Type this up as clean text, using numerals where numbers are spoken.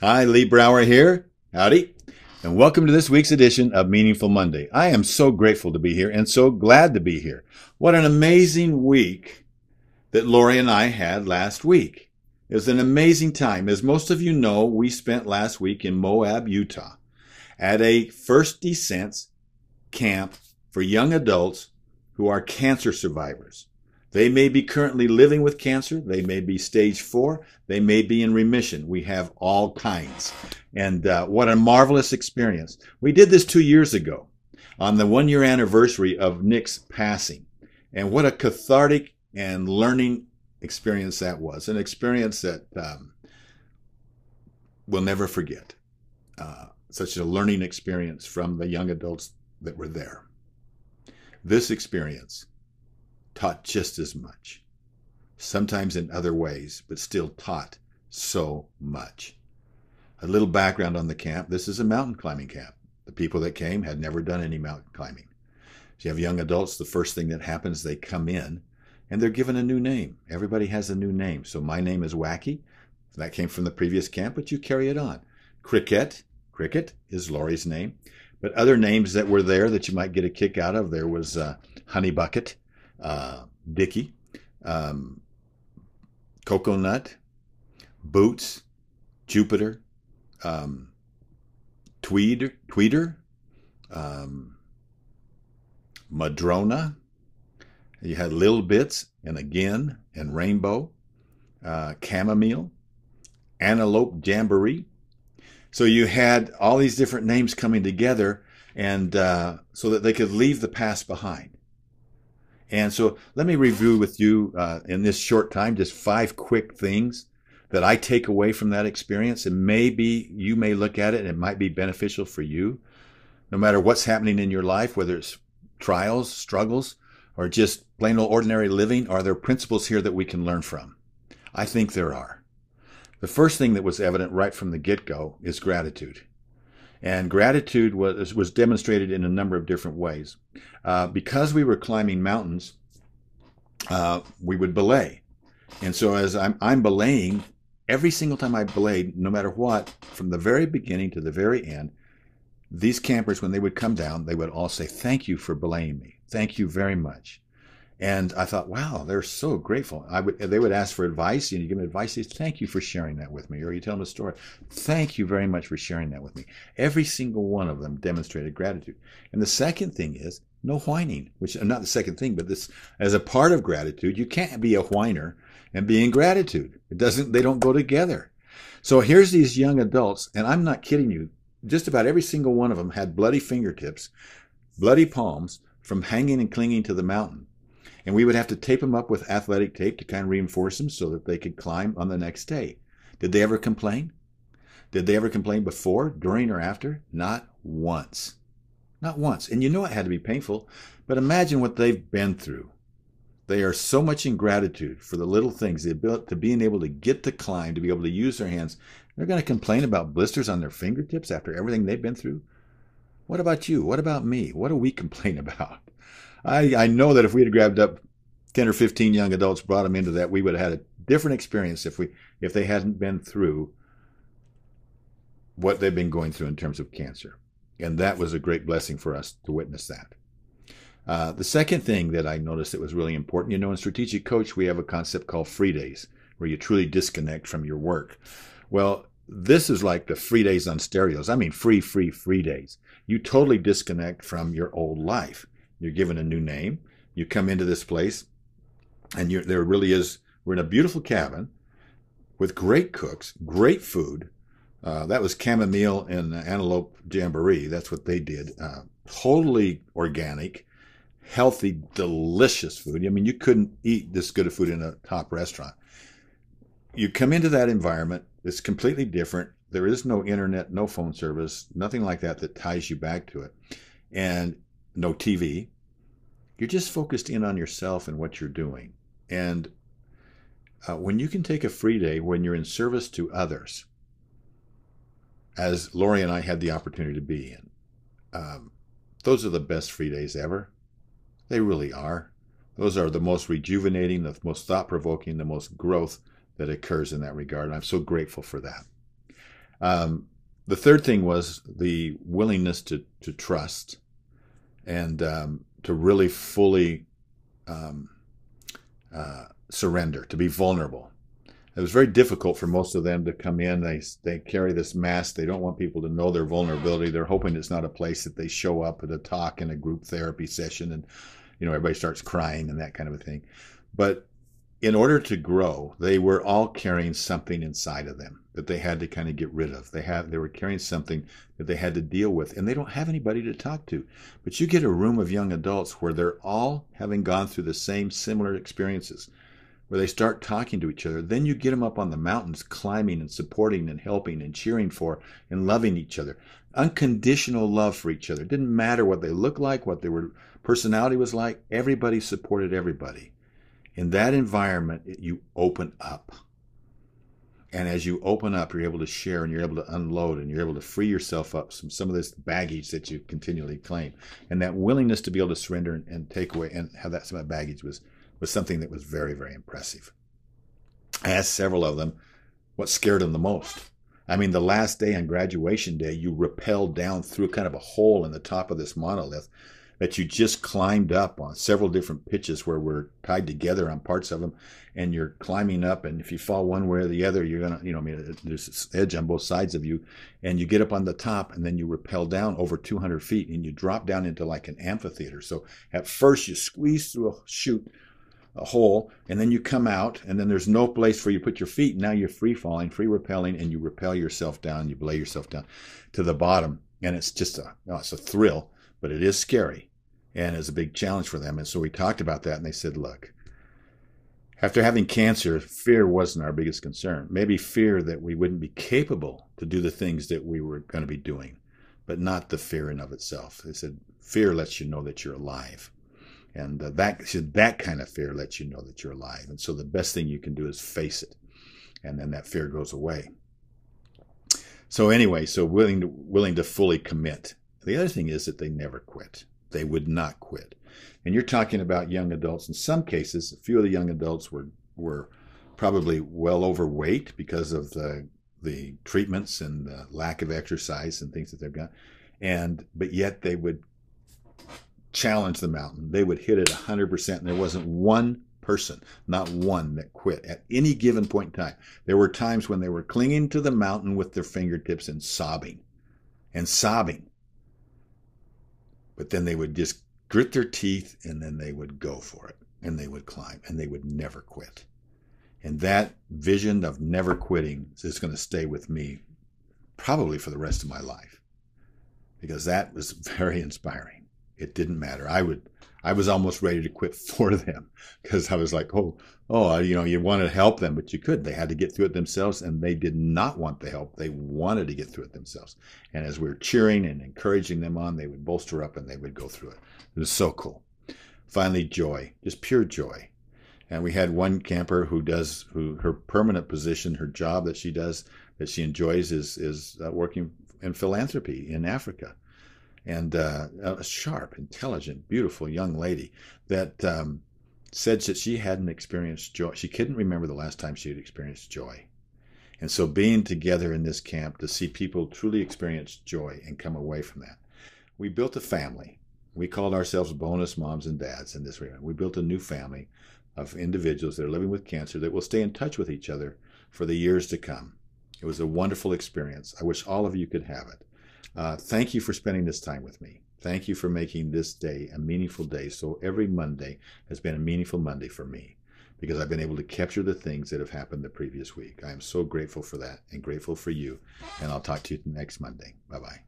Hi, Lee Brower here. Howdy. And welcome to this week's edition of Meaningful Monday. I am so grateful to be here and so glad to be here. What an amazing week that Lori and I had last week. It was an amazing time. As most of you know, we spent last week in Moab, Utah at a First Descents camp for young adults who are cancer survivors. They may be currently living with cancer. They may be stage 4. They may be in remission. We have all kinds. And what a marvelous experience. We did this 2 years ago on the 1 year anniversary of Nick's passing. And what a cathartic and learning experience that was. An experience that we'll never forget. Such a learning experience from the young adults that were there. This experience taught just as much, sometimes in other ways, but still taught so much. A little background on the camp. This is a mountain climbing camp. The people that came had never done any mountain climbing. So you have young adults, the first thing that happens, they come in and they're given a new name. Everybody has a new name. So my name is Wacky. That came from the previous camp, but you carry it on. Cricket is Lori's name. But other names that were there that you might get a kick out of, there was Honey Bucket, Dickie, Coconut, Boots, Jupiter, Tweeder, Madrona. You had Little Bits and Again and Rainbow, Chamomile, Antelope Jamboree. So you had all these different names coming together, and so that they could leave the past behind. And so let me review with you in this short time, just 5 quick things that I take away from that experience. And maybe you may look at it and it might be beneficial for you, no matter what's happening in your life, whether it's trials, struggles, or just plain old ordinary living. Are there principles here that we can learn from? I think there are. The first thing that was evident right from the get-go is gratitude. And gratitude was demonstrated in a number of different ways. Because we were climbing mountains, we would belay. And so as I'm belaying, every single time I belayed, no matter what, from the very beginning to the very end, these campers, when they would come down, they would all say, "Thank you for belaying me. Thank you very much." And I thought, wow, they're so grateful. They would ask for advice, and you give them advice. They say, "Thank you for sharing that with me." Or you tell them a story. "Thank you very much for sharing that with me." Every single one of them demonstrated gratitude. And the second thing is no whining, which not the second thing, but this as a part of gratitude. You can't be a whiner and be in gratitude. They don't go together. So here's these young adults, and I'm not kidding you. Just about every single one of them had bloody fingertips, bloody palms from hanging and clinging to the mountain. And we would have to tape them up with athletic tape to kind of reinforce them so that they could climb on the next day. Did they ever complain? Did they ever complain before, during, or after? Not once. Not once. And you know it had to be painful, but imagine what they've been through. They are so much in gratitude for the little things, the ability to being able to get to climb, to be able to use their hands. They're going to complain about blisters on their fingertips after everything they've been through? What about you? What about me? What do we complain about? I know that if we had grabbed up 10 or 15 young adults, brought them into that, we would have had a different experience if they hadn't been through what they've been going through in terms of cancer. And that was a great blessing for us to witness that. The second thing that I noticed that was really important, you know, in Strategic Coach, we have a concept called free days, where you truly disconnect from your work. Well, this is like the free days on steroids. I mean, free days. You totally disconnect from your old life. You're given a new name. You come into this place, and there really is. We're in a beautiful cabin with great cooks, great food. That was chamomile and antelope jamboree. That's what they did. Totally organic, healthy, delicious food. I mean, you couldn't eat this good of food in a top restaurant. You come into that environment. It's completely different. There is no internet, no phone service, nothing like that that ties you back to it. And no TV. You're just focused in on yourself and what you're doing. And when you can take a free day when you're in service to others, as Lori and I had the opportunity to be in, those are the best free days ever. They really are. Those are the most rejuvenating, the most thought-provoking, the most growth that occurs in that regard. And I'm so grateful for that. The third thing was the willingness to trust and to really fully surrender, to be vulnerable. It was very difficult for most of them to come in. They carry this mask. They don't want people to know their vulnerability. They're hoping it's not a place that they show up at a talk in a group therapy session and, you know, everybody starts crying and that kind of a thing. But in order to grow, they were all carrying something inside of them that they had to kind of get rid of. They were carrying something that they had to deal with, and they don't have anybody to talk to. But you get a room of young adults where they're all having gone through the same similar experiences, where they start talking to each other. Then you get them up on the mountains, climbing and supporting and helping and cheering for and loving each other. Unconditional love for each other. It didn't matter what they looked like, what their personality was like. Everybody supported everybody. In that environment, you open up. And as you open up, you're able to share and you're able to unload and you're able to free yourself up from some of this baggage that you continually claim. And that willingness to be able to surrender and take away and how that some of that baggage was something that was very, very impressive. I asked several of them what scared them the most. I mean, the last day on graduation day, you rappelled down through kind of a hole in the top of this monolith that you just climbed up on several different pitches where we're tied together on parts of them, and you're climbing up, and if you fall one way or the other, you're gonna, you know, I mean, there's this edge on both sides of you, and you get up on the top, and then you rappel down over 200 feet, and you drop down into like an amphitheater. So at first you squeeze through a hole, and then you come out, and then there's no place where you put your feet. Now you're free falling, free rappelling, and you rappel yourself down, you belay yourself down to the bottom, and it's just it's a thrill, but it is scary, and it's a big challenge for them. And so we talked about that, and they said, look, after having cancer, fear wasn't our biggest concern. Maybe fear that we wouldn't be capable to do the things that we were going to be doing, but not the fear in of itself. They said, fear lets you know that you're alive. And that kind of fear lets you know that you're alive. And so the best thing you can do is face it. And then that fear goes away. So anyway, so willing to fully commit. The other thing is that they never quit. They would not quit. And you're talking about young adults. In some cases, a few of the young adults were probably well overweight because of the treatments and the lack of exercise and things that they've got. But yet they would challenge the mountain. They would hit it 100%, and there wasn't one person, not one, that quit at any given point in time. There were times when they were clinging to the mountain with their fingertips and sobbing. But then they would just grit their teeth, and then they would go for it, and they would climb, and they would never quit. And that vision of never quitting is going to stay with me probably for the rest of my life, because that was very inspiring. It didn't matter. I was almost ready to quit for them, because I was like, oh, you know, you wanted to help them, but you couldn't. They had to get through it themselves, and they did not want the help. They wanted to get through it themselves. And as we were cheering and encouraging them on, they would bolster up and they would go through it. It was so cool. Finally, joy, just pure joy. And we had one camper who her permanent position, her job that she does, that she enjoys, is working in philanthropy in Africa. And a sharp, intelligent, beautiful young lady that said that she hadn't experienced joy. She couldn't remember the last time she had experienced joy. And so being together in this camp to see people truly experience joy and come away from that. We built a family. We called ourselves bonus moms and dads in this regard. We built a new family of individuals that are living with cancer that will stay in touch with each other for the years to come. It was a wonderful experience. I wish all of you could have it. Thank you for spending this time with me. Thank you for making this day a meaningful day. So every Monday has been a meaningful Monday for me, because I've been able to capture the things that have happened the previous week. I am so grateful for that and grateful for you. And I'll talk to you next Monday. Bye-bye.